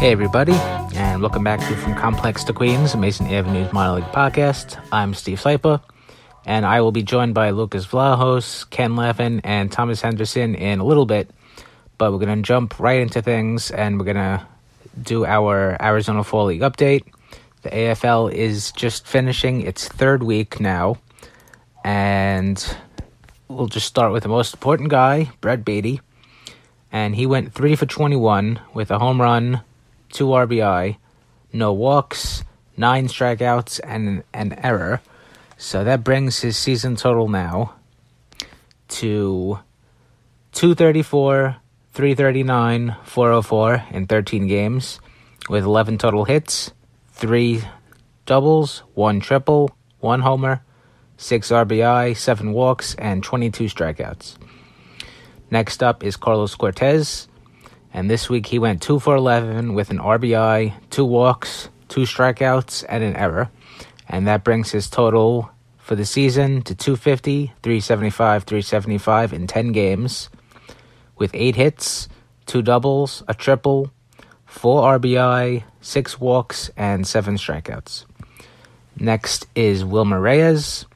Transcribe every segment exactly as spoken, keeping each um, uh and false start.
Hey everybody, and welcome back to From Complex to Queens, Mason Avenue's Minor League Podcast. I'm Steve Siper, and I will be joined by Lucas Vlahos, Ken Levin, and Thomas Henderson in a little bit, but we're going to jump right into things, and we're going to do our Arizona Fall League update. The A F L is just finishing its third week now, and we'll just start with the most important guy, Brett Baty, and he went three for twenty-one with a home run, two R B I, no walks, nine strikeouts, and an error. So that brings his season total now to two thirty-four, three thirty-nine, four oh four in thirteen games, with eleven total hits, three doubles, one triple, one homer, six R B I, seven walks, and twenty-two strikeouts. Next up is Carlos Cortez, and this week he went two for eleven with an R B I, two walks, two strikeouts, and an error. And that brings his total for the season to two fifty, three seventy-five, three seventy-five in ten games, with eight hits, two doubles, a triple, four R B I, six walks, and seven strikeouts. Next is Wilma Reyes,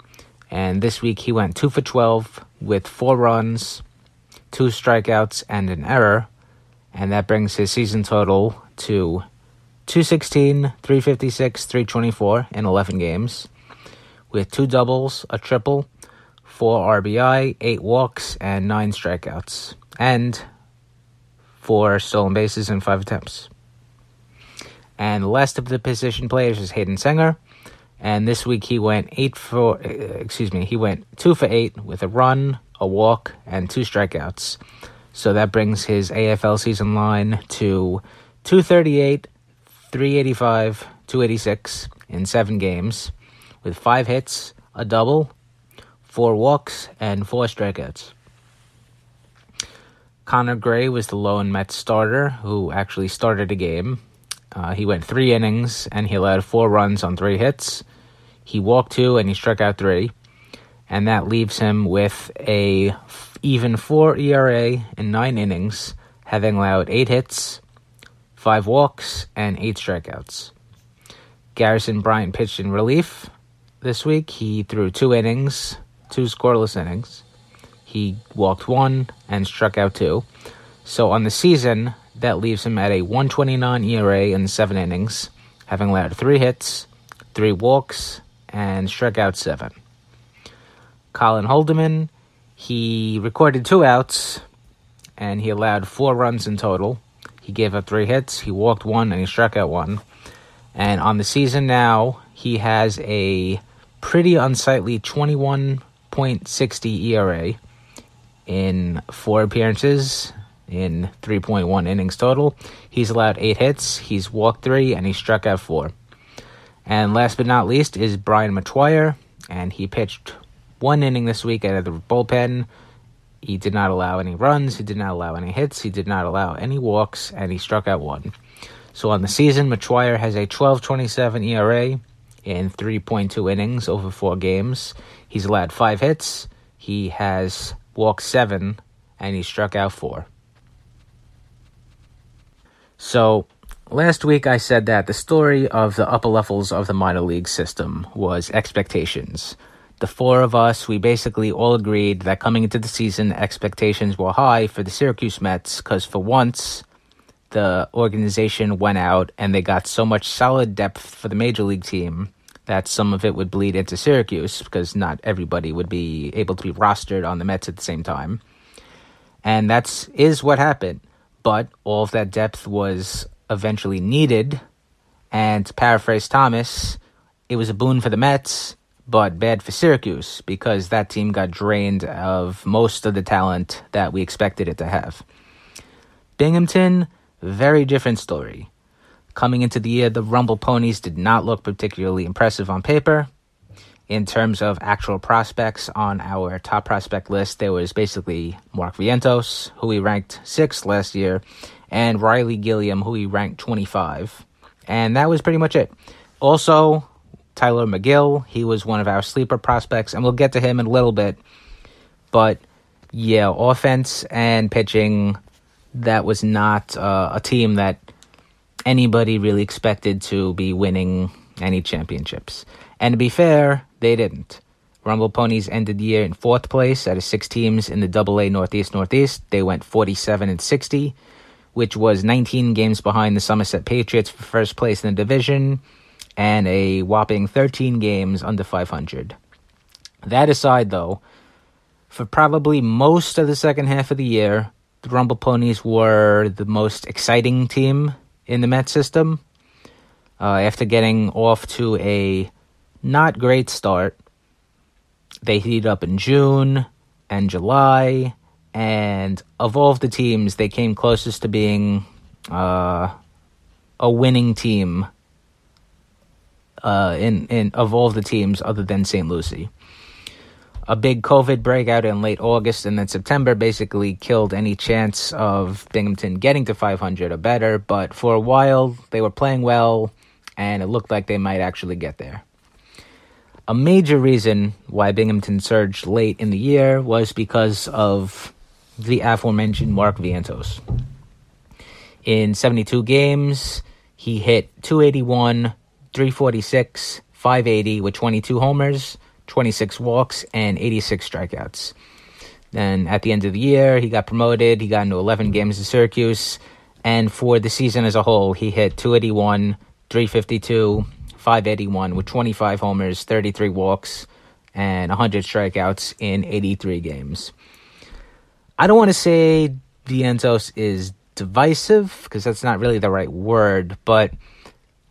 and this week he went two for twelve with four runs, two strikeouts, and an error. And that brings his season total to two sixteen, three fifty-six, three twenty-four in eleven games, with two doubles, a triple, four R B I, eight walks, and nine strikeouts, and four stolen bases in five attempts. And the last of the position players is Hayden Senger, and this week he went eight for, excuse me, he went two for eight with a run, a walk, and two strikeouts. So that brings his A F L season line to two thirty-eight, three eighty-five, two eighty-six in seven games, with five hits, a double, four walks, and four strikeouts. Connor Gray was the lone Mets starter who actually started a game. Uh, he went three innings, and he allowed four runs on three hits. He walked two, and he struck out three. And that leaves him with a even four E R A in nine innings, having allowed eight hits, five walks, and eight strikeouts. Garrison Bryant pitched in relief this week. He threw two innings, two scoreless innings. He walked one and struck out two. So on the season, that leaves him at a one twenty-nine E R A in seven innings, having allowed three hits, three walks, and struck out seven. Colin Holderman, he recorded two outs, and he allowed four runs in total. He gave up three hits, he walked one, and he struck out one. And on the season now, he has a pretty unsightly twenty-one point six oh E R A in four appearances in three point one innings total. He's allowed eight hits, he's walked three, and he struck out four. And last but not least is Brian McTwire, and he pitched one inning this week out of the bullpen. He did not allow any runs, he did not allow any hits, he did not allow any walks, and he struck out one. So on the season, McTwire has a twelve twenty-seven E R A in three point two innings over four games. He's allowed five hits, he has walked seven, and he struck out four. So last week I said that the story of the upper levels of the minor league system was expectations. The four of us, we basically all agreed that coming into the season, expectations were high for the Syracuse Mets because for once, the organization went out and they got so much solid depth for the major league team that some of it would bleed into Syracuse because not everybody would be able to be rostered on the Mets at the same time. And that's is what happened. But all of that depth was eventually needed. And to paraphrase Thomas, it was a boon for the Mets, but bad for Syracuse because that team got drained of most of the talent that we expected it to have. Binghamton, very different story. Coming into the year, the Rumble Ponies did not look particularly impressive on paper. In terms of actual prospects on our top prospect list, there was basically Mark Vientos, who we ranked sixth last year, and Riley Gilliam, who we ranked twenty-five. And that was pretty much it. Also, Tyler Magill, he was one of our sleeper prospects, and we'll get to him in a little bit. But, yeah, offense and pitching, that was not uh, a team that anybody really expected to be winning any championships. And to be fair, they didn't. Rumble Ponies ended the year in fourth place out of six teams in the double A Northeast-Northeast. They went forty-seven and sixty, which was nineteen games behind the Somerset Patriots for first place in the division, and a whopping thirteen games under five hundred. That aside, though, for probably most of the second half of the year, the Rumble Ponies were the most exciting team in the Met system. Uh, after getting off to a not great start, they heated up in June and July, and of all of the teams, they came closest to being uh, a winning team uh, in, in of all of the teams other than Saint Lucie. A big COVID breakout in late August and then September basically killed any chance of Binghamton getting to five hundred or better, but for a while, they were playing well, and it looked like they might actually get there. A major reason why Binghamton surged late in the year was because of the aforementioned Mark Vientos. In seventy-two games, he hit two eighty-one, three forty-six, five eighty with twenty-two homers, twenty-six walks, and eighty-six strikeouts. Then at the end of the year, he got promoted. He got into eleven games in Syracuse. And for the season as a whole, he hit two eighty-one, three fifty-two, five eighty-one with twenty-five homers, thirty-three walks, and one hundred strikeouts in eighty-three games. I don't want to say Vientos is divisive, because that's not really the right word, but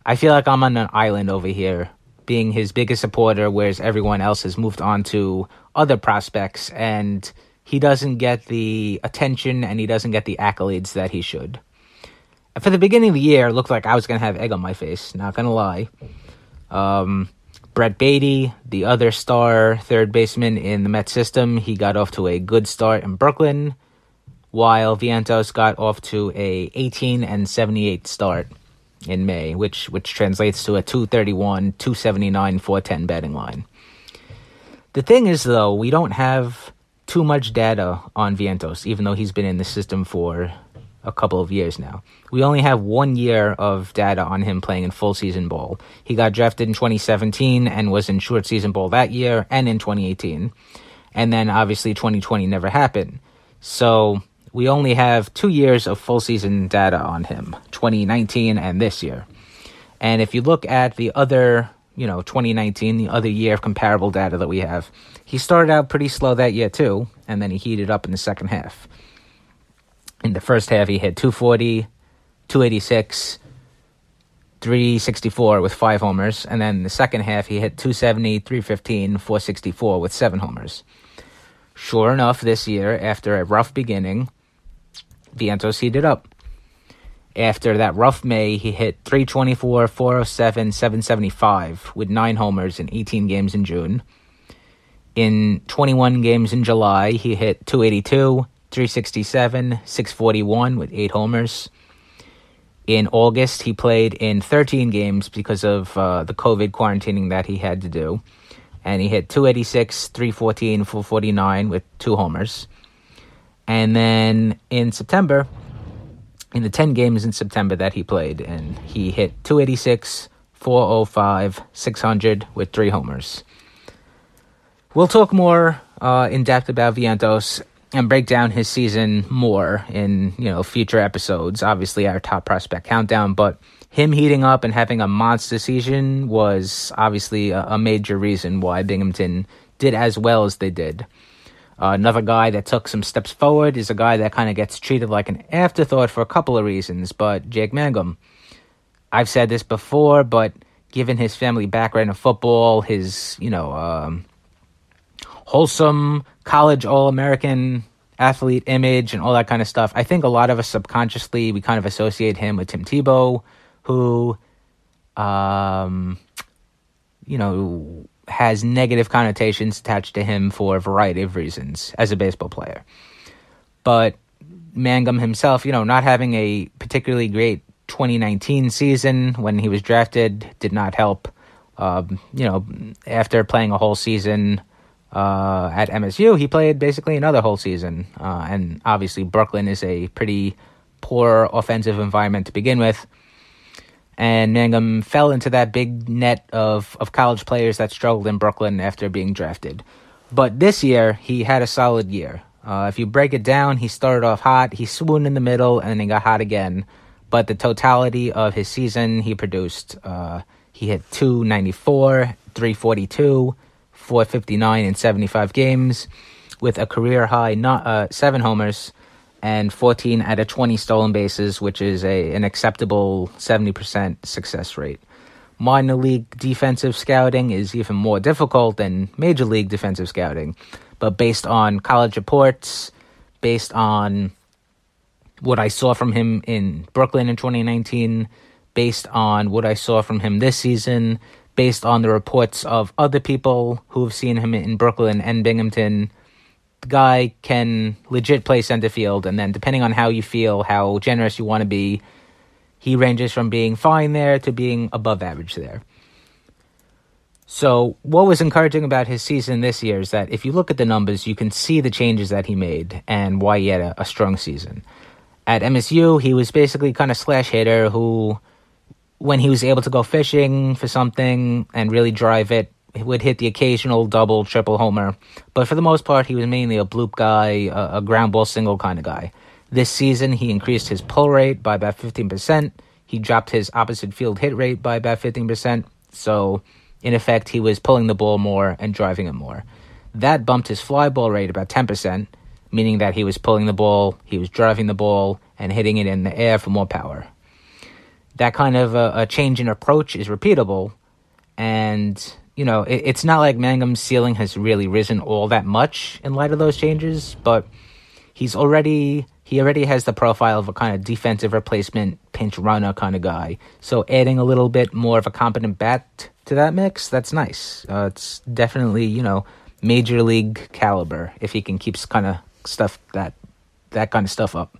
I feel like I'm on an island over here, being his biggest supporter, whereas everyone else has moved on to other prospects, and he doesn't get the attention and he doesn't get the accolades that he should. For the beginning of the year, it looked like I was going to have egg on my face, not going to lie. Um, Brett Baty, the other star third baseman in the Mets system, he got off to a good start in Brooklyn, while Vientos got off to a eighteen and seventy-eight start in May, which which translates to a two thirty-one, two seventy-nine, four ten batting line. The thing is, though, we don't have too much data on Vientos, even though he's been in the system for a couple of years now. We only have one year of data on him playing in full season ball. He got drafted in twenty seventeen and was in short season ball that year and in twenty eighteen. And then obviously twenty twenty never happened. So we only have two years of full season data on him, twenty nineteen and this year. And if you look at the other, you know, twenty nineteen, the other year of comparable data that we have, he started out pretty slow that year too, and then he heated up in the second half. In the first half, he hit two forty, two eighty-six, three sixty-four with five homers. And then in the second half, he hit two seventy, three fifteen, four sixty-four with seven homers. Sure enough, this year, after a rough beginning, Vientos heated up. After that rough May, he hit three twenty-four, four oh seven, seven seventy-five with nine homers in eighteen games in June. In twenty-one games in July, he hit two eighty-two, three sixty-seven, six forty-one with eight homers. In August, he played in thirteen games because of uh, the COVID quarantining that he had to do. And he hit two eighty-six, three fourteen, four forty-nine with two homers. And then in September, in the ten games in September that he played, and he hit two eighty-six, four oh five, six hundred with three homers. We'll talk more uh, in depth about Vientos and break down his season more in, you know, future episodes. Obviously, our top prospect countdown, but him heating up and having a monster season was obviously a, a major reason why Binghamton did as well as they did. Uh, another guy that took some steps forward is a guy that kind of gets treated like an afterthought for a couple of reasons, but Jake Mangum. I've said this before, but given his family background in football, his, you know, um, wholesome college All-American athlete image and all that kind of stuff, I think a lot of us subconsciously, we kind of associate him with Tim Tebow, who, um, you know, has negative connotations attached to him for a variety of reasons as a baseball player. But Mangum himself, you know, not having a particularly great twenty nineteen season when he was drafted did not help. Um, you know, after playing a whole season Uh, at M S U, he played basically another whole season. Uh, and obviously Brooklyn is a pretty poor offensive environment to begin with. and Mangum fell into that big net of, of college players that struggled in Brooklyn after being drafted. But this year, he had a solid year. Uh, if you break it down, he started off hot, he swooned in the middle, and then he got hot again. But the totality of his season, he produced. Uh, he hit two ninety-four, three forty-two, four fifty-nine in seventy-five games, with a career-high not, uh, seven homers and fourteen out of twenty stolen bases, which is a an acceptable seventy percent success rate. Minor league defensive scouting is even more difficult than major league defensive scouting. But based on college reports, based on what I saw from him in Brooklyn in twenty nineteen, based on what I saw from him this season, based on the reports of other people who have seen him in Brooklyn and Binghamton, the guy can legit play center field. And then depending on how you feel, how generous you want to be, he ranges from being fine there to being above average there. So what was encouraging about his season this year is that if you look at the numbers, you can see the changes that he made and why he had a, a strong season. At M S U, he was basically kind of slash hitter who, when he was able to go fishing for something and really drive it, he would hit the occasional double, triple homer. But for the most part, he was mainly a bloop guy, a, a ground ball single kind of guy. This season, he increased his pull rate by about fifteen percent. He dropped his opposite field hit rate by about fifteen percent. So in effect, he was pulling the ball more and driving it more. That bumped his fly ball rate about ten percent, meaning that he was pulling the ball, he was driving the ball, and hitting it in the air for more power. That kind of a, a change in approach is repeatable, and you know it, it's not like Mangum's ceiling has really risen all that much in light of those changes, but he's already he already has the profile of a kind of defensive replacement pinch runner kind of guy. So adding a little bit more of a competent bat to that mix, that's nice. Uh, it's definitely, you know, major league caliber if he can keep kind of stuff that that kind of stuff up.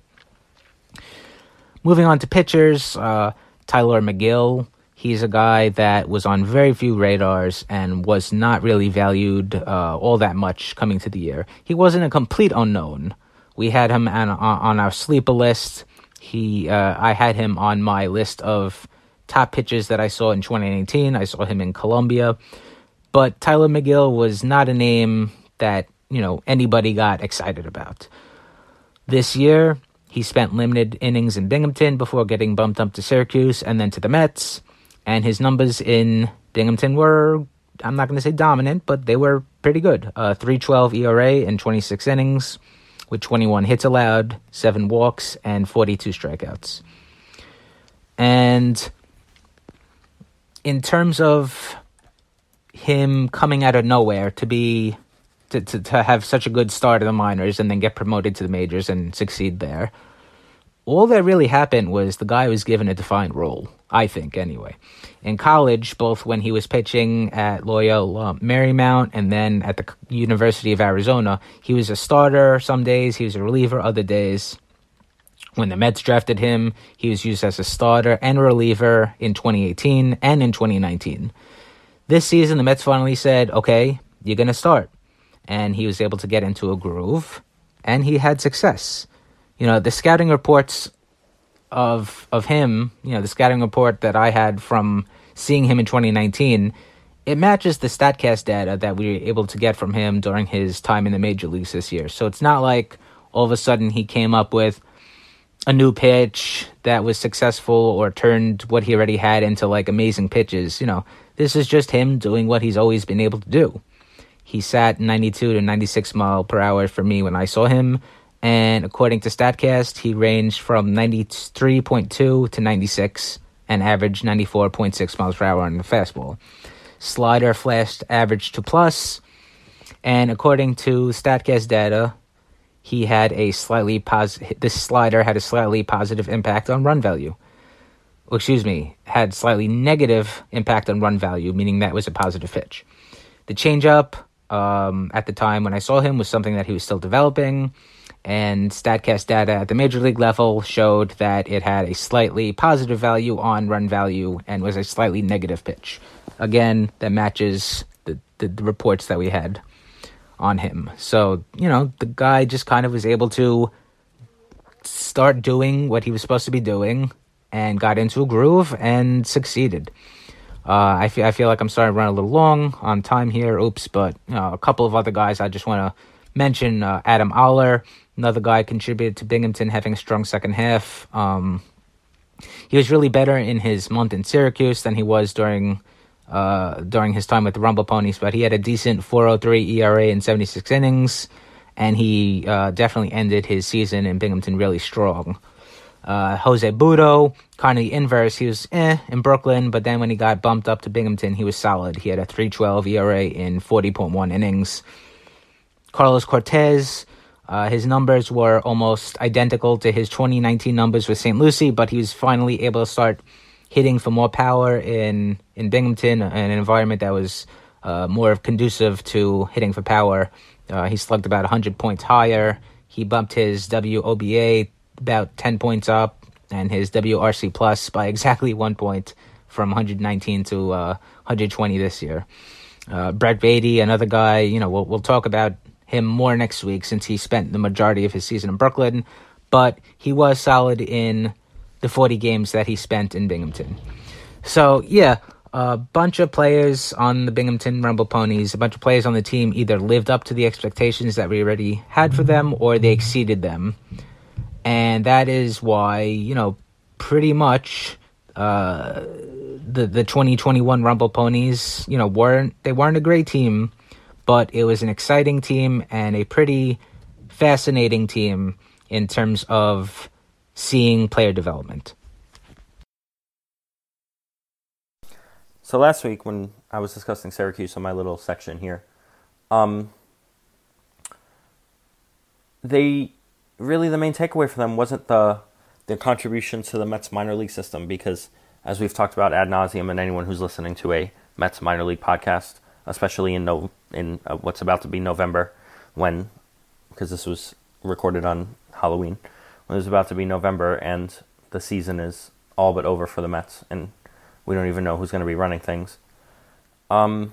Moving on to pitchers, uh, Tyler Magill. He's a guy that was on very few radars and was not really valued uh, all that much coming to the year. He wasn't a complete unknown. We had him on, on our sleeper list. He, uh, I had him on my list of top pitchers that I saw in twenty nineteen. I saw him in Columbia. But Tyler Magill was not a name that, you know, anybody got excited about. This year, he spent limited innings in Binghamton before getting bumped up to Syracuse and then to the Mets. And his numbers in Binghamton were, I'm not going to say dominant, but they were pretty good. Uh, three twelve E R A in twenty-six innings with twenty-one hits allowed, seven walks, and forty-two strikeouts. And in terms of him coming out of nowhere to be to, to, to have such a good start in the minors and then get promoted to the majors and succeed there, all that really happened was the guy was given a defined role, I think, anyway. In college, both when he was pitching at Loyola Marymount and then at the University of Arizona, he was a starter some days, he was a reliever other days. When the Mets drafted him, he was used as a starter and reliever in twenty eighteen and in twenty nineteen. This season, the Mets finally said, okay, you're going to start. And he was able to get into a groove, and he had success. You know, the scouting reports of of him, you know, the scouting report that I had from seeing him in twenty nineteen, it matches the StatCast data that we were able to get from him during his time in the major leagues this year. So it's not like all of a sudden he came up with a new pitch that was successful or turned what he already had into like amazing pitches. You know, this is just him doing what he's always been able to do. He sat ninety-two to ninety-six mile per hour for me when I saw him. And according to StatCast, he ranged from ninety-three point two to ninety-six and averaged ninety-four point six miles per hour on the fastball. Slider flashed average to plus. And according to StatCast data, he had a slightly positive, this slider had a slightly positive impact on run value. Well, excuse me, had slightly negative impact on run value, meaning that was a positive pitch. The changeup um, at the time when I saw him was something that he was still developing, and StatCast data at the major league level showed that it had a slightly positive value on run value and was a slightly negative pitch. Again, that matches the, the, the reports that we had on him. So, you know, the guy just kind of was able to start doing what he was supposed to be doing and got into a groove and succeeded. Uh, I feel I feel like I'm starting to run a little long on time here. Oops, but you know, a couple of other guys I just want to mention. Uh, Adam Oller, another guy contributed to Binghamton having a strong second half. Um, he was really better in his month in Syracuse than he was during uh, during his time with the Rumble Ponies, but he had a decent four point oh three E R A in seventy-six innings, and he uh, definitely ended his season in Binghamton really strong. Uh, José Butto, kind of the inverse. He was eh in Brooklyn, but then when he got bumped up to Binghamton, he was solid. He had a three point one two E R A in forty point one innings. Carlos Cortez, uh, his numbers were almost identical to his twenty nineteen numbers with Saint Lucie, but he was finally able to start hitting for more power in, in Binghamton, an environment that was uh, more conducive to hitting for power. Uh, he slugged about one hundred points higher. He bumped his W O B A about ten points up, and his W R C plus by exactly one point, from one hundred nineteen to uh, one hundred twenty this year. Uh, Brett Baty, another guy, you know, we'll we'll talk about him more next week since he spent the majority of his season in Brooklyn, but he was solid in the forty games that he spent in Binghamton. So yeah, a bunch of players on the Binghamton Rumble Ponies, a bunch of players on the team either lived up to the expectations that we already had for them or they exceeded them. And that is why, you know, pretty much uh, the the twenty twenty-one Rumble Ponies, you know, weren't they weren't a great team, but it was an exciting team and a pretty fascinating team in terms of seeing player development. So last week when I was discussing Syracuse on my little section here, um, they... really the main takeaway for them wasn't the their contribution to the Mets minor league system, because as we've talked about ad nauseum, and anyone who's listening to a Mets minor league podcast, especially in no in uh, what's about to be November, when because this was recorded on Halloween, when it was about to be November and the season is all but over for the Mets and we don't even know who's going to be running things. Um,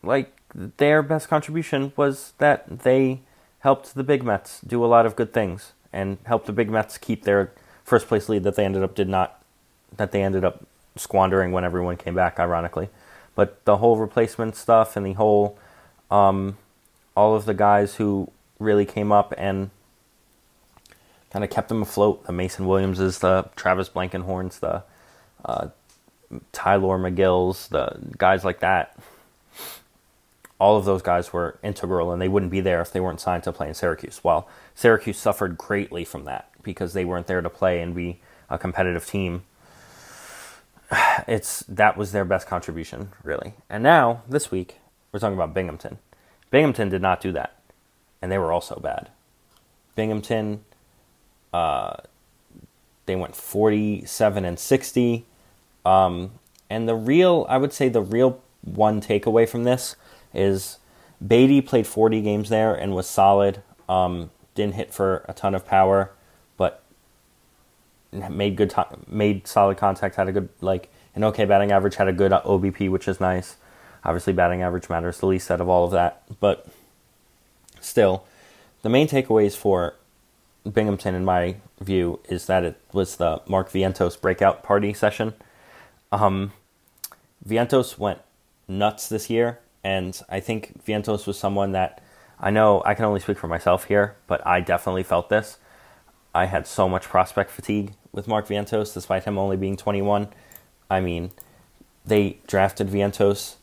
like their best contribution was that they helped the Big Mets do a lot of good things, and helped the Big Mets keep their first place lead that they ended up did not, that they ended up squandering when everyone came back, ironically. But the whole replacement stuff and the whole, um, all of the guys who really came up and kind of kept them afloat. The Mason Williamses, the Travis Blankenhorns, the uh, Tyler Magills, the guys like that. All of those guys were integral, and they wouldn't be there if they weren't signed to play in Syracuse. While Syracuse suffered greatly from that because they weren't there to play and be a competitive team, it's that was their best contribution, really. And now, this week, we're talking about Binghamton. Binghamton did not do that, and they were also bad. Binghamton, uh, they went forty-seven and sixty. Um, and the real, I would say the real one takeaway from this is Baty played forty games there and was solid, um, didn't hit for a ton of power, but made good to- made solid contact, had a good, like, an okay batting average, had a good O B P, which is nice. Obviously, batting average matters the least out of all of that, but still, the main takeaways for Binghamton, in my view, is that it was the Mark Vientos breakout party session. Um, Vientos went nuts this year. And I think Vientos was someone that, I know I can only speak for myself here, but I definitely felt this. I had so much prospect fatigue with Mark Vientos, despite him only being twenty-one. I mean, they drafted Vientos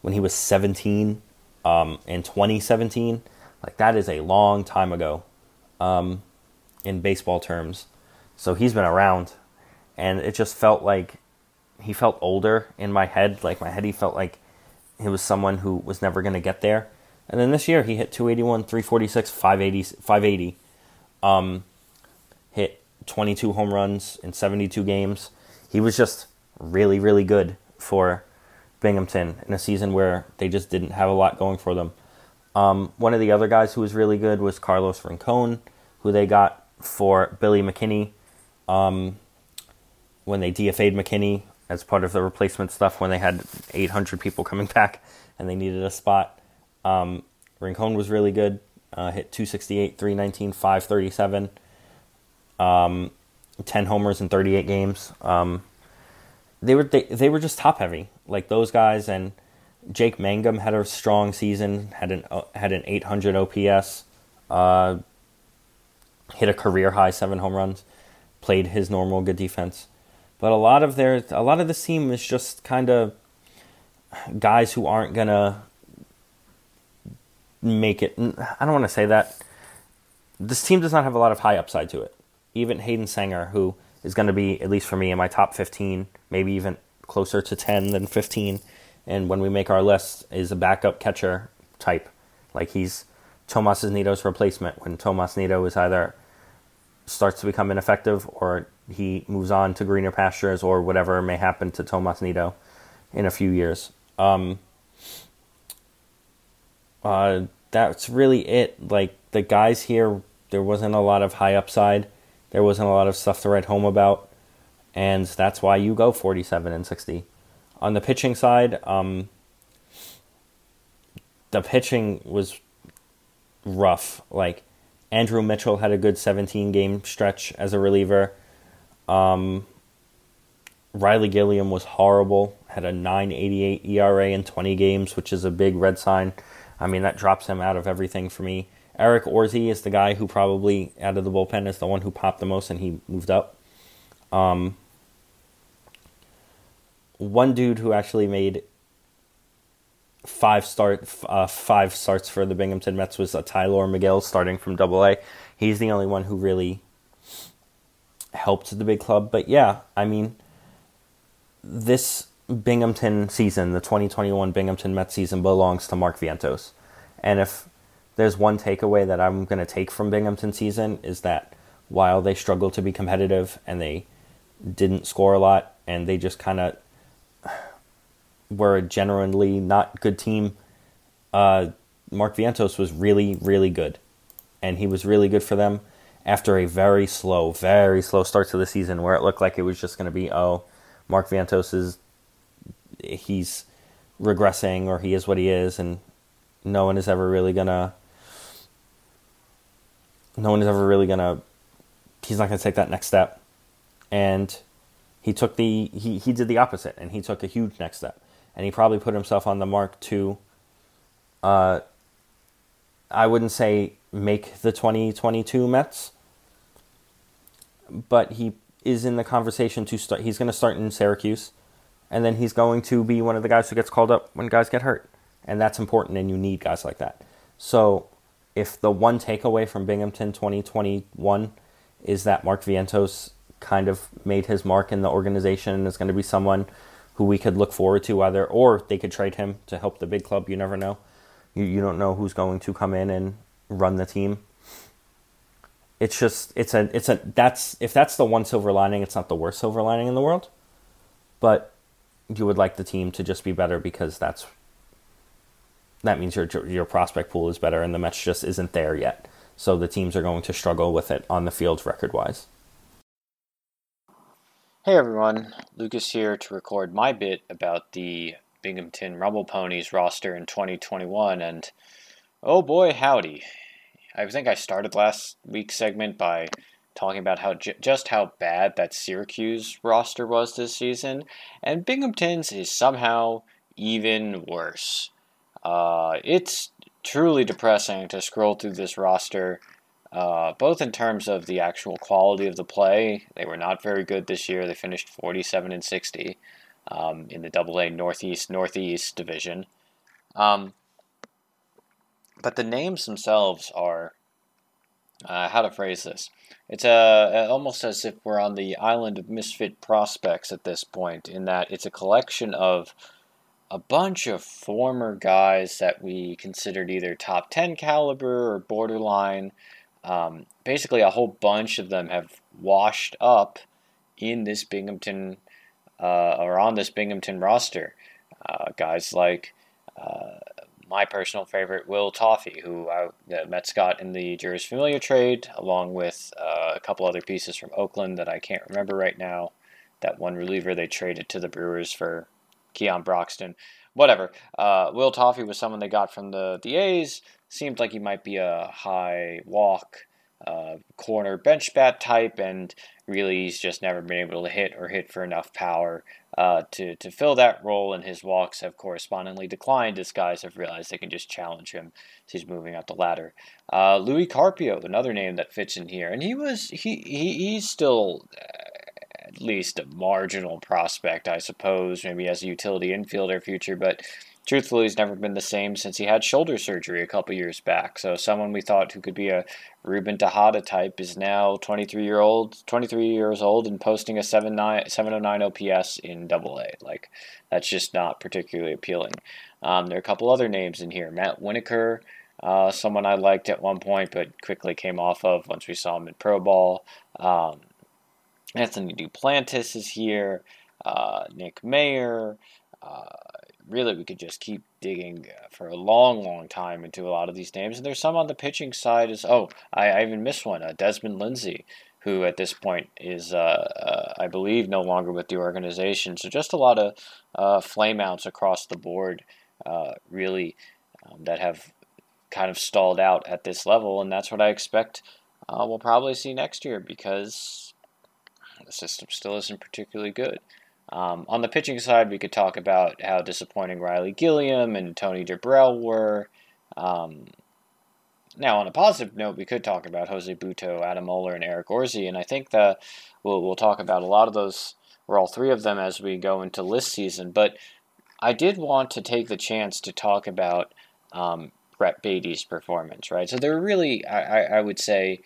when he was seventeen um, in twenty seventeen. Like, that is a long time ago um, in baseball terms. So he's been around. And it just felt like he felt older in my head. Like, my head, he felt like he was someone who was never going to get there. And then this year, he hit two eighty-one, three forty-six, five eighty, five eighty. Um, hit twenty-two home runs in seventy-two games. He was just really, really good for Binghamton in a season where they just didn't have a lot going for them. Um, one of the other guys who was really good was Carlos Rincon, who they got for Billy McKinney um, when they D F A'd McKinney as part of the replacement stuff when they had eight hundred people coming back and they needed a spot. Um, Rincon was really good. Uh, hit two sixty-eight, three nineteen, five thirty-seven. Um, ten homers in thirty-eight games. Um, they were they, they were just top heavy, like those guys. And Jake Mangum had a strong season, had an had an eight hundred O P S, uh, hit a career high seven home runs, played his normal good defense. But a lot of their a lot of the team is just kind of guys who aren't gonna make it. I don't want to say that. This team does not have a lot of high upside to it. Even Hayden Senger, who is going to be, at least for me, in my top fifteen, maybe even closer to ten than fifteen, and when we make our list, is a backup catcher type. Like, he's Tomás Nido's replacement when Tomás Nido is either starts to become ineffective or he moves on to greener pastures or whatever may happen to Tomás Nido in a few years. Um, uh, that's really it. Like, the guys here, there wasn't a lot of high upside. There wasn't a lot of stuff to write home about, and that's why you go forty-seven and sixty. On the pitching side, um, the pitching was rough. Like, Andrew Mitchell had a good seventeen-game stretch as a reliever. Um, Riley Gilliam was horrible, had a nine eighty-eight E R A in twenty games, which is a big red sign. I mean, that drops him out of everything for me. Eric Orsi is the guy who probably, out of the bullpen, is the one who popped the most, and he moved up. Um, one dude who actually made five start uh, five starts for the Binghamton Mets was uh, Tyler Magill, starting from Double A. He's the only one who really helped the big club. But yeah, I mean, this Binghamton season, the twenty twenty-one Binghamton Mets season, belongs to Mark Vientos. And if there's one takeaway that I'm going to take from Binghamton season, is that while they struggled to be competitive and they didn't score a lot and they just kind of were a generally not good team, uh, Mark Vientos was really, really good. And he was really good for them after a very slow, very slow start to the season where it looked like it was just going to be, oh, Mark Vientos is, he's regressing, or he is what he is, and no one is ever really going to No one is ever really going to, he's not going to take that next step. And he took the, he, he did the opposite, and he took a huge next step. And he probably put himself on the mark to, uh, I wouldn't say make the twenty twenty-two Mets, but he is in the conversation to start, he's going to start in Syracuse, and then he's going to be one of the guys who gets called up when guys get hurt. And that's important, and you need guys like that. So if the one takeaway from Binghamton twenty twenty-one is that Mark Vientos kind of made his mark in the organization and is going to be someone who we could look forward to, either, or they could trade him to help the big club. You never know. You, you don't know who's going to come in and run the team. It's just, it's a, it's a, that's, if that's the one silver lining, it's not the worst silver lining in the world, but you would like the team to just be better, because that's, that means your your prospect pool is better, and the Mets just isn't there yet. So the teams are going to struggle with it on the field record-wise. Hey everyone, Lucas here to record my bit about the Binghamton Rumble Ponies roster in twenty twenty-one, and oh boy, howdy. I think I started last week's segment by talking about how just how bad that Syracuse roster was this season, and Binghamton's is somehow even worse. Uh, it's truly depressing to scroll through this roster, uh, both in terms of the actual quality of the play. They were not very good this year. They finished forty-seven and sixty um, in the double A Northeast Northeast division. Um, but the names themselves are, uh, how to phrase this? It's uh, almost as if we're on the island of misfit prospects at this point, in that it's a collection of a bunch of former guys that we considered either top ten caliber or borderline. Um, basically, a whole bunch of them have washed up in this Binghamton, uh, or on this Binghamton roster. Uh, guys like uh, my personal favorite, Will Toffey, who I, the Mets got in the Juris Familia trade, along with uh, a couple other pieces from Oakland that I can't remember right now. That one reliever they traded to the Brewers for Keon Broxton, whatever. Uh, Will Toffey was someone they got from the, the A's. Seemed like he might be a high walk uh, corner bench bat type, and really he's just never been able to hit or hit for enough power uh, to, to fill that role, and his walks have correspondingly declined as guys have realized they can just challenge him as he's moving up the ladder. Uh, Louis Carpio, another name that fits in here, and he was he, he he's still at least a marginal prospect, I suppose, maybe as a utility infielder future, but truthfully, he's never been the same since he had shoulder surgery a couple years back. So someone we thought who could be a Ruben Tejada type is now twenty-three years old and posting a seven oh nine O P S in Double A. Like, that's just not particularly appealing. Um, there are a couple other names in here. Matt Winokur, uh, someone I liked at one point but quickly came off of once we saw him in pro ball. Um, Anthony Duplantis is here. Uh, Nick Mayer. Uh, Really, we could just keep digging for a long, long time into a lot of these names. And there's some on the pitching side. Is oh, I, I even missed one. Uh, Desmond Lindsay, who at this point is, uh, uh, I believe, no longer with the organization. So just a lot of uh, flameouts across the board, uh, really, um, that have kind of stalled out at this level. And that's what I expect uh, we'll probably see next year, because the system still isn't particularly good. Um, on the pitching side, we could talk about how disappointing Riley Gilliam and Tony DeBrell were. Um, now, on a positive note, we could talk about José Butto, Adam Oller, and Eric Orsi, and I think that we'll, we'll talk about a lot of those, or all three of them, as we go into list season. But I did want to take the chance to talk about um, Brett Baty's performance, right? So there are really, I, I, I would say,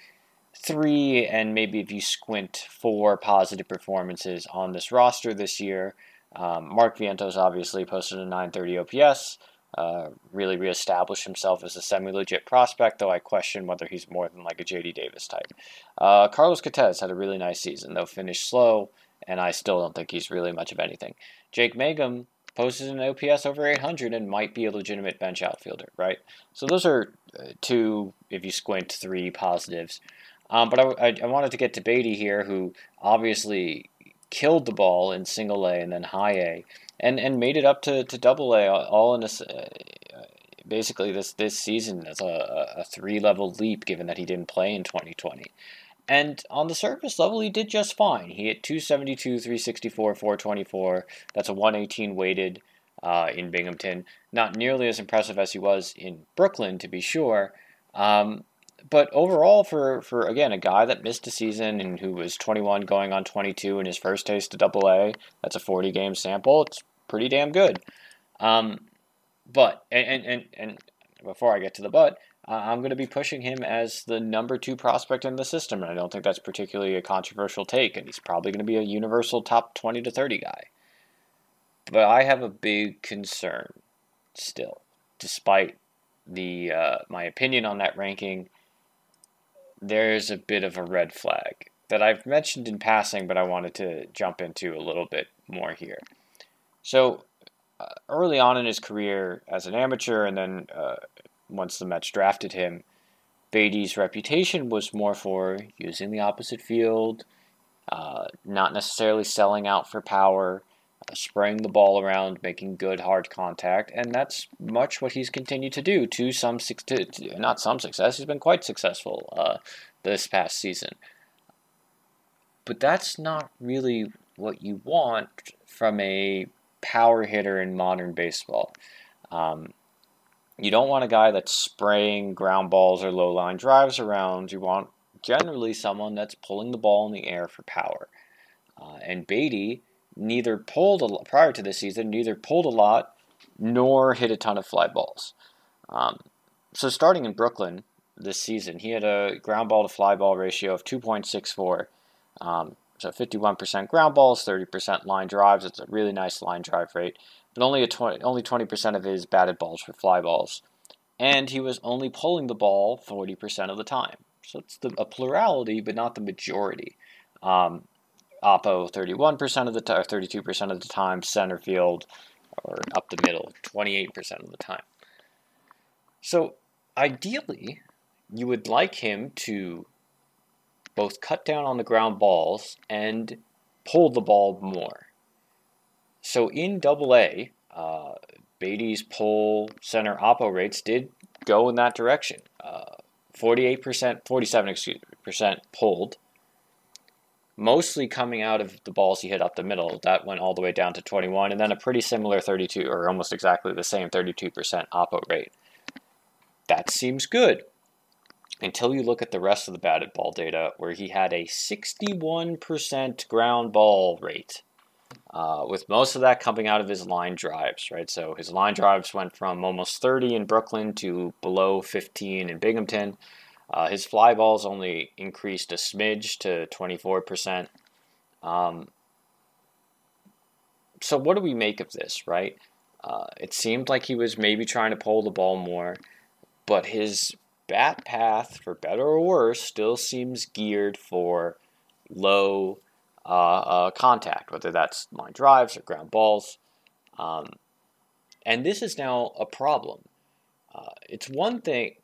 three, and maybe if you squint, four positive performances on this roster this year. Um, Mark Vientos obviously posted a nine thirty O P S, uh, really reestablished himself as a semi-legit prospect, though I question whether he's more than like a J D Davis type. Uh, Carlos Cortez had a really nice season, though finished slow, and I still don't think he's really much of anything. Jake Mangum posted an O P S over eight hundred and might be a legitimate bench outfielder, right? So those are two, if you squint, three positives. Um, but I, I, I wanted to get to Baty here, who obviously killed the ball in single A and then high A, and, and made it up to, to double A all in a, uh, basically this, this season as a, a three-level leap, given that he didn't play in twenty twenty. And on the surface level, he did just fine. He hit two seventy-two, three sixty-four, four twenty-four. That's a one eighteen weighted uh, in Binghamton. Not nearly as impressive as he was in Brooklyn, to be sure. Um But overall, for, for, again, a guy that missed a season and who was twenty-one going on twenty-two in his first taste of Double A, that's a forty-game sample. It's pretty damn good. Um, but, and, and, and before I get to the but, uh, I'm going to be pushing him as the number two prospect in the system, and I don't think that's particularly a controversial take, and he's probably going to be a universal top twenty to thirty guy. But I have a big concern still, despite the uh, my opinion on that ranking. There's a bit of a red flag that I've mentioned in passing, but I wanted to jump into a little bit more here. So uh, early on in his career as an amateur, and then uh, once the Mets drafted him, Baty's reputation was more for using the opposite field, uh, not necessarily selling out for power, uh, spraying the ball around, making good hard contact, and that's much what he's continued to do to some su- to, to, not some success. He's been quite successful uh, this past season. But that's not really what you want from a power hitter in modern baseball. Um, you don't want a guy that's spraying ground balls or low line drives around. You want generally someone that's pulling the ball in the air for power. Uh, and Baty neither pulled a lot, prior to this season, neither pulled a lot nor hit a ton of fly balls. Um, so starting in Brooklyn this season, he had a ground ball to fly ball ratio of two point six four. Um, so fifty-one percent ground balls, thirty percent line drives. It's a really nice line drive rate, but only a twenty, only twenty percent of his batted balls were fly balls. And he was only pulling the ball forty percent of the time. So it's the, a plurality, but not the majority. Um, Oppo thirty-one percent of the time, thirty-two percent of the time, center field or up the middle twenty-eight percent of the time. So ideally, you would like him to both cut down on the ground balls and pull the ball more. So in Double A, uh, Baty's pull center Oppo rates did go in that direction. Uh, forty-eight percent, forty-seven percent, excuse me, percent pulled, mostly coming out of the balls he hit up the middle. That went all the way down to twenty-one, and then a pretty similar thirty-two, or almost exactly the same thirty-two percent oppo rate. That seems good until you look at the rest of the batted ball data, where he had a sixty-one percent ground ball rate, uh, with most of that coming out of his line drives, right? So his line drives went from almost thirty in Brooklyn to below fifteen in Binghamton. Uh, his fly balls only increased a smidge to twenty-four percent. Um, so what do we make of this, right? Uh, it seemed like he was maybe trying to pull the ball more, but his bat path, for better or worse, still seems geared for low uh, uh, contact, whether that's line drives or ground balls. Um, and this is now a problem. Uh, it's one thing...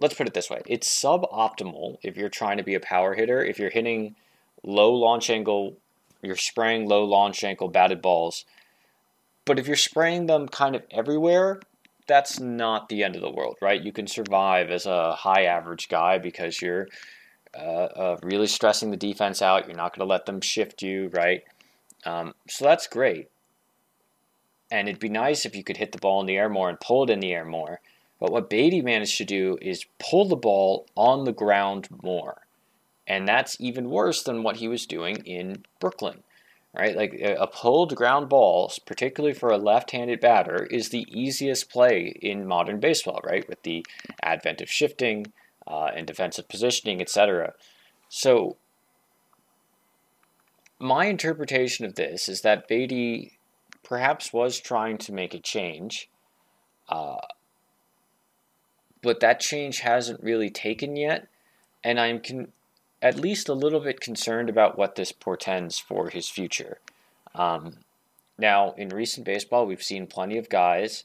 Let's put it this way. It's suboptimal if you're trying to be a power hitter. If you're hitting low launch angle, you're spraying low launch angle batted balls. But if you're spraying them kind of everywhere, that's not the end of the world, right? You can survive as a high average guy because you're uh, uh, really stressing the defense out. You're not going to let them shift you, right? Um, so that's great. And it'd be nice if you could hit the ball in the air more and pull it in the air more. But what Baty managed to do is pull the ball on the ground more. And that's even worse than what he was doing in Brooklyn, right? Like a pulled ground ball, particularly for a left-handed batter, is the easiest play in modern baseball, right? With the advent of shifting uh, and defensive positioning, et cetera. So my interpretation of this is that Baty perhaps was trying to make a change, uh, but that change hasn't really taken yet, and I'm con- at least a little bit concerned about what this portends for his future. Um, now, in recent baseball, we've seen plenty of guys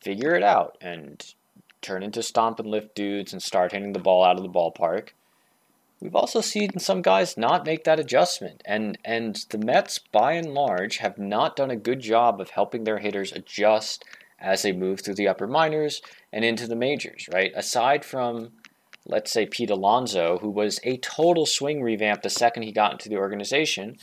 figure it out and turn into stomp and lift dudes and start hitting the ball out of the ballpark. We've also seen some guys not make that adjustment, and, and the Mets, by and large, have not done a good job of helping their hitters adjust as they move through the upper minors and into the majors, right? Aside from, let's say, Pete Alonso, who was a total swing revamp the second he got into the organization,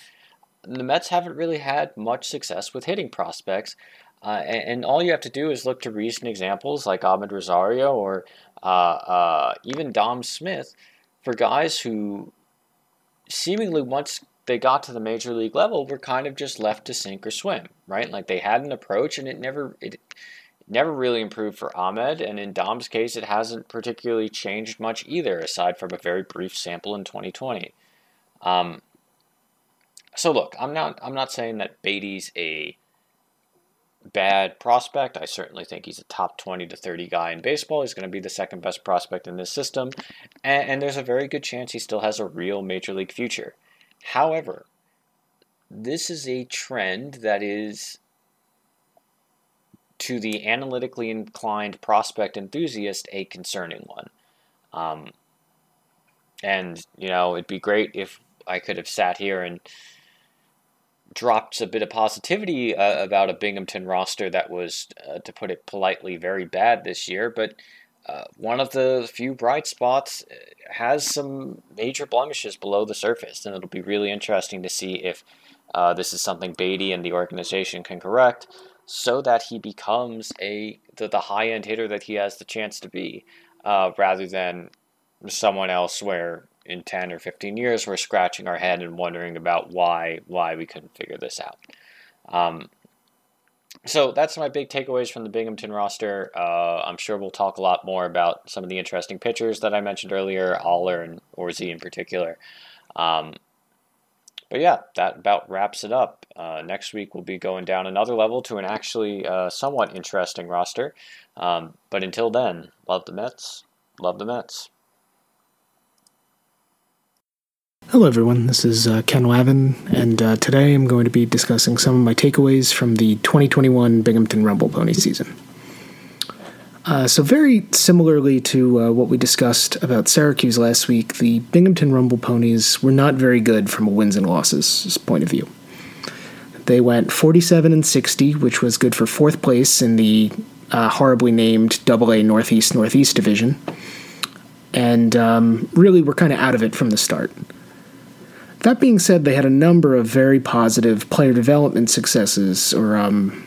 the Mets haven't really had much success with hitting prospects. Uh, and, and all you have to do is look to recent examples like Ahmed Rosario or uh, uh, even Dom Smith for guys who seemingly once they got to the major league level were kind of just left to sink or swim, right? Like they had an approach and it never it never really improved for Ahmed, and in Dom's case it hasn't particularly changed much either, aside from a very brief sample in twenty twenty. Um, so look, I'm not I'm not saying that Baty's a bad prospect. I certainly think he's a top twenty to thirty guy in baseball. He's going to be the second best prospect in this system, and, and there's a very good chance he still has a real major league future. However, this is a trend that is, to the analytically inclined prospect enthusiast, a concerning one. Um, and, you know, it'd be great if I could have sat here and dropped a bit of positivity uh, about a Binghamton roster that was, uh, to put it politely, very bad this year, but... Uh, one of the few bright spots has some major blemishes below the surface, and it'll be really interesting to see if uh, this is something Baty and the organization can correct so that he becomes a the, the high-end hitter that he has the chance to be, uh, rather than someone else where in ten or fifteen years we're scratching our head and wondering about why, why we couldn't figure this out. Um, So that's my big takeaways from the Binghamton roster. Uh, I'm sure we'll talk a lot more about some of the interesting pitchers that I mentioned earlier, Oller and Orsi in particular. Um, but yeah, that about wraps it up. Uh, next week we'll be going down another level to an actually uh, somewhat interesting roster. Um, but until then, love the Mets, love the Mets. Hello everyone, this is uh, Ken Levin, and uh, today I'm going to be discussing some of my takeaways from the twenty twenty-one Binghamton Rumble Pony season. Uh, so very similarly to uh, what we discussed about Syracuse last week, the Binghamton Rumble Ponies were not very good from a wins and losses point of view. They went forty-seven and sixty, which was good for fourth place in the uh, horribly named double A Northeast Northeast division. and um, really were kind of out of it from the start. That being said, they had a number of very positive player development successes or, um,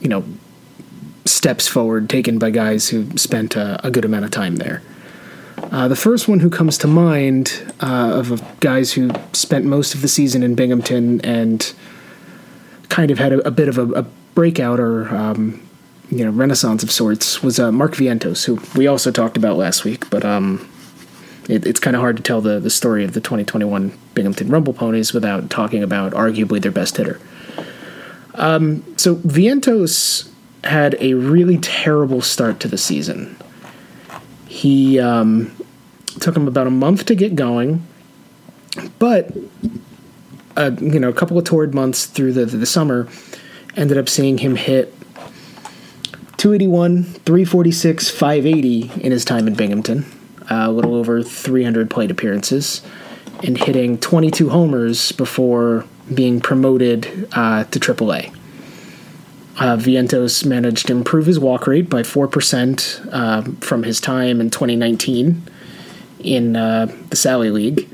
you know, steps forward taken by guys who spent a, a good amount of time there. Uh, the first one who comes to mind uh, of guys who spent most of the season in Binghamton and kind of had a, a bit of a, a breakout or um, you know renaissance of sorts was uh, Mark Vientos, who we also talked about last week, but um, it, it's kind of hard to tell the, the story of the twenty twenty-one Binghamton Rumble Ponies without talking about arguably their best hitter. Um, so Vientos had a really terrible start to the season. He um, took him about a month to get going, but uh, you know, a couple of torrid months through the, the summer ended up seeing him hit two eighty-one, three forty-six, five eighty in his time in Binghamton, uh, a little over three hundred plate appearances, and hitting twenty-two homers before being promoted uh, to triple A. Uh, Vientos managed to improve his walk rate by four percent uh, from his time in twenty nineteen in uh, the Sally League.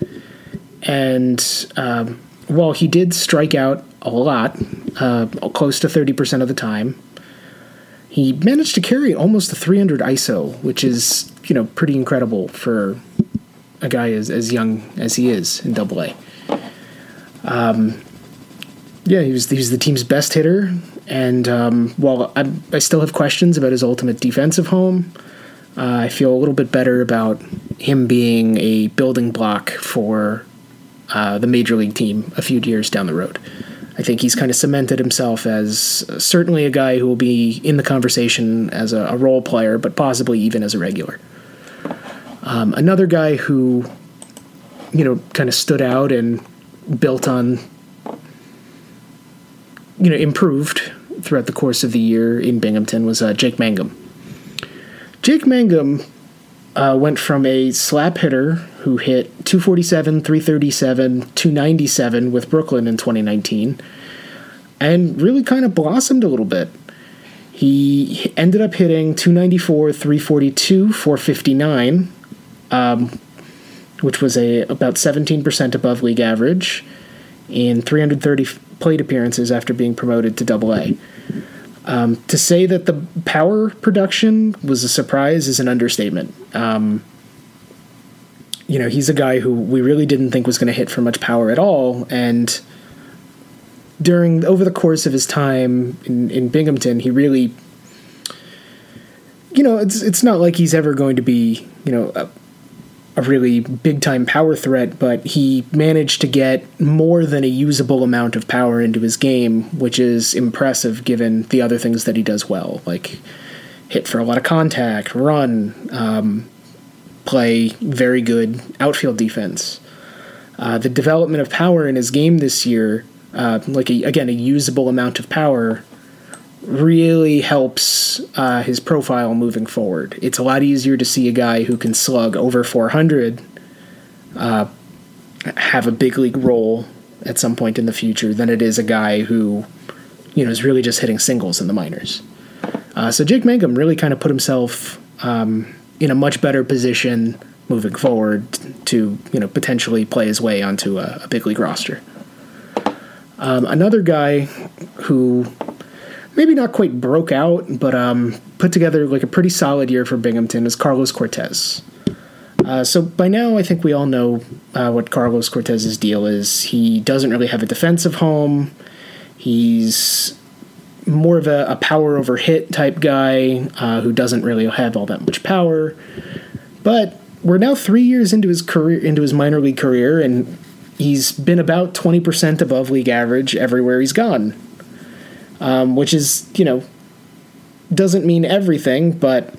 And uh, while he did strike out a lot, uh, close to thirty percent of the time, he managed to carry almost a three hundred I S O, which is, you know, pretty incredible for a guy as, as young as he is in Double A. Um, yeah, he was, he was the team's best hitter. And um, while I, I still have questions about his ultimate defensive home, uh, I feel a little bit better about him being a building block for uh, the major league team a few years down the road. I think he's kind of cemented himself as certainly a guy who will be in the conversation as a, a role player, but possibly even as a regular. Um, another guy who, you know, kind of stood out and built on, you know, improved throughout the course of the year in Binghamton was uh, Jake Mangum. Jake Mangum uh, went from a slap hitter who hit two forty-seven, three thirty-seven, two ninety-seven with Brooklyn in twenty nineteen and really kind of blossomed a little bit. He ended up hitting two ninety-four, three forty-two, four fifty-nine, um, which was a about seventeen percent above league average in three thirty plate appearances after being promoted to Double A. Um, to say that the power production was a surprise is an understatement. Um, you know, he's a guy who we really didn't think was going to hit for much power at all, and during over the course of his time in, in Binghamton, he really, you know, it's it's not like he's ever going to be, you know, a, a really big-time power threat, but he managed to get more than a usable amount of power into his game, which is impressive given the other things that he does well, like hit for a lot of contact, run, um, play very good outfield defense. Uh, the development of power in his game this year, uh, like, a, again, a usable amount of power, really helps uh, his profile moving forward. It's a lot easier to see a guy who can slug over four hundred uh, have a big league role at some point in the future than it is a guy who, you know, is really just hitting singles in the minors. Uh, so Jake Mangum really kind of put himself um, in a much better position moving forward to, you know, potentially play his way onto a, a big league roster. Um, another guy who maybe not quite broke out, but um, put together like a pretty solid year for Binghamton is Carlos Cortez. Uh, so by now, I think we all know uh, what Carlos Cortez's deal is. He doesn't really have a defensive home. He's more of a, a power over hit type guy uh, who doesn't really have all that much power. But we're now three years into his career, into his minor league career, and he's been about twenty percent above league average everywhere he's gone. Um, which is, you know, doesn't mean everything, but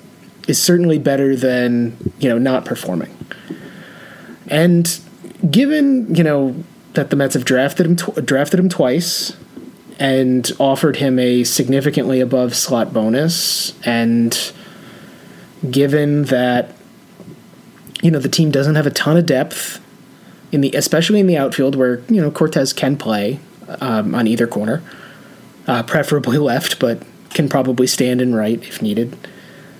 is certainly better than, you know, not performing. And given, you know, that the Mets have drafted him, tw- drafted him twice and offered him a significantly above slot bonus, and given that, you know, the team doesn't have a ton of depth, in the especially in the outfield where, you know, Cortez can play um, on either corner. Uh, preferably left, but can probably stand in right if needed.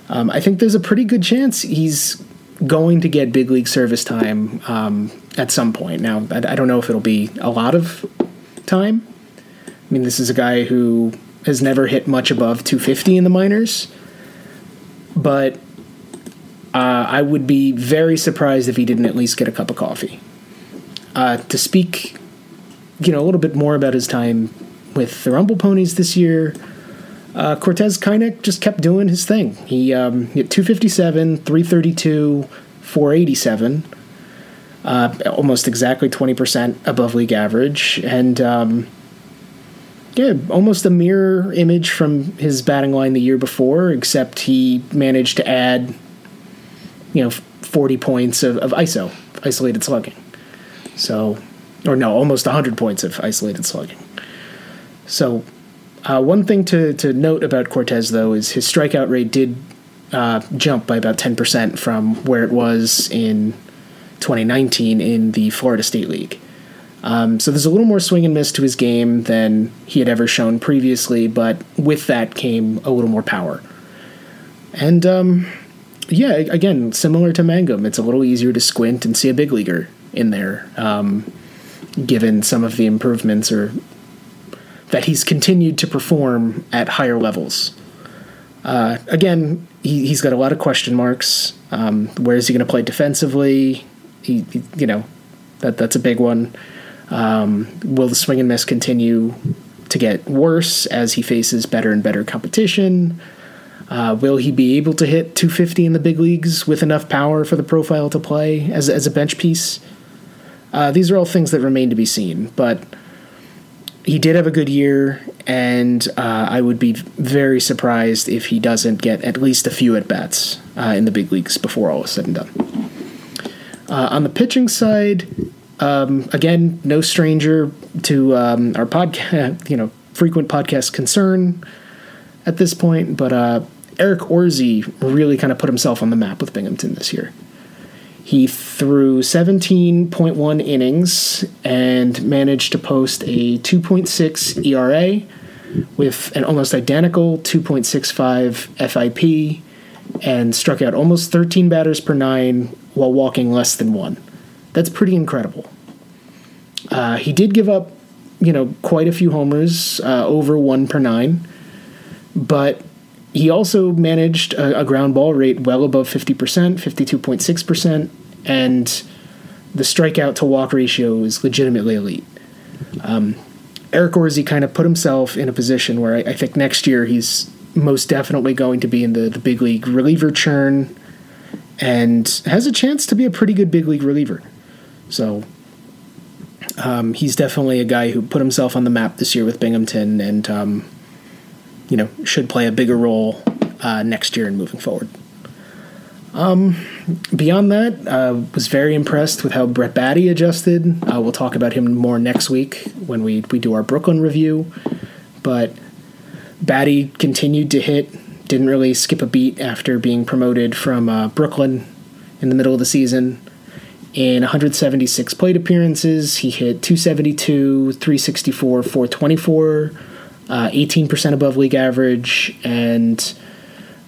Um, I think there's a pretty good chance he's going to get big league service time um, at some point. Now, I, I don't know if it'll be a lot of time. I mean, this is a guy who has never hit much above two fifty in the minors, but uh, I would be very surprised if he didn't at least get a cup of coffee. Uh, to speak, you know, a little bit more about his time with the Rumble Ponies this year, Uh, Cortez kind of just kept doing his thing. He, um, he hit two fifty-seven, three thirty-two, four eighty-seven, uh, almost exactly twenty percent above league average. And, um, yeah, almost a mirror image from his batting line the year before, except he managed to add, you know, forty points of, of I S O, isolated slugging. So, or no, almost one hundred points of isolated slugging. So, Uh, one thing to, to note about Cortez, though, is his strikeout rate did uh, jump by about ten percent from where it was in twenty nineteen in the Florida State League. Um, so there's a little more swing and miss to his game than he had ever shown previously, but with that came a little more power. And, um, yeah, again, similar to Mangum, it's a little easier to squint and see a big leaguer in there, um, given some of the improvements or that he's continued to perform at higher levels. Uh, again, he, he's got a lot of question marks. Um, where is he going to play defensively? He, he, you know, that that's a big one. Um, will the swing and miss continue to get worse as he faces better and better competition? Uh, will he be able to hit two fifty in the big leagues with enough power for the profile to play as as a bench piece? Uh, these are all things that remain to be seen, but he did have a good year, and uh, I would be very surprised if he doesn't get at least a few at-bats uh, in the big leagues before all is said and done. Uh, on the pitching side, um, again, no stranger to um, our podcast, you know, frequent podcast concern at this point, but uh, Eric Orsi really kind of put himself on the map with Binghamton this year. He threw seventeen point one innings and managed to post a two point six E R A with an almost identical two point six five F I P and struck out almost thirteen batters per nine while walking less than one. That's pretty incredible. Uh, he did give up, you know, quite a few homers, uh, over one per nine, but he also managed a, a ground ball rate well above fifty percent, fifty-two point six percent, and the strikeout to walk ratio is legitimately elite. Um, Eric Orsi kind of put himself in a position where I, I think next year he's most definitely going to be in the, the big league reliever churn and has a chance to be a pretty good big league reliever. So um, he's definitely a guy who put himself on the map this year with Binghamton and um, you know, should play a bigger role uh, next year and moving forward. Um, beyond that, uh, was very impressed with how Brett Baty adjusted. Uh, we'll talk about him more next week when we, we do our Brooklyn review. But Baty continued to hit, didn't really skip a beat after being promoted from uh, Brooklyn in the middle of the season. In one hundred seventy-six plate appearances, he hit two seventy-two, three sixty-four, four twenty-four, Uh, eighteen percent above league average, and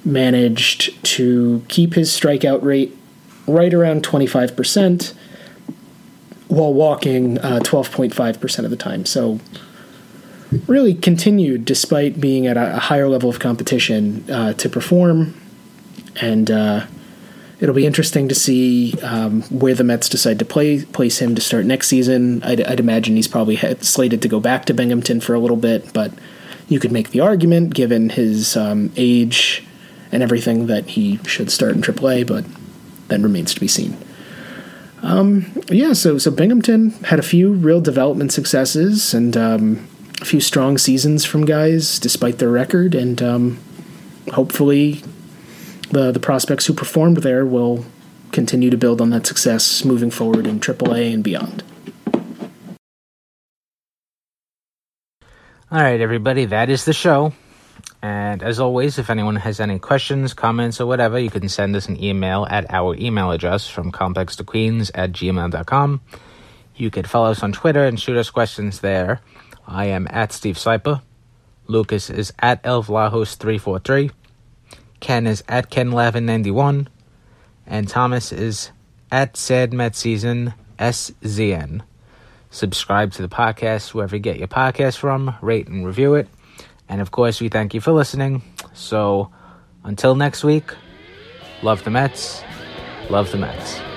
managed to keep his strikeout rate right around twenty-five percent while walking uh, twelve point five percent of the time. So really continued, despite being at a higher level of competition, uh, to perform. And uh, it'll be interesting to see um, where the Mets decide to play, place him to start next season. I'd, I'd imagine he's probably had, slated to go back to Binghamton for a little bit, but you could make the argument, given his um, age and everything, that he should start in triple A, but that remains to be seen. Um, yeah, so so Binghamton had a few real development successes and um, a few strong seasons from guys, despite their record, and um, hopefully the the prospects who performed there will continue to build on that success moving forward in triple A and beyond. All right, everybody, that is the show. And as always, if anyone has any questions, comments, or whatever, you can send us an email at our email address from complextoqueens at gmail dot com. You can follow us on Twitter and shoot us questions there. I am at Steve Siper. Lucas is at L Vlahos three four three. Ken is at Ken Levin ninety-one, and Thomas is at Sad Met Season S Z N. Subscribe to the podcast wherever you get your podcast from, rate and review it, and of course we thank you for listening. So until next week, love the Mets, love the Mets.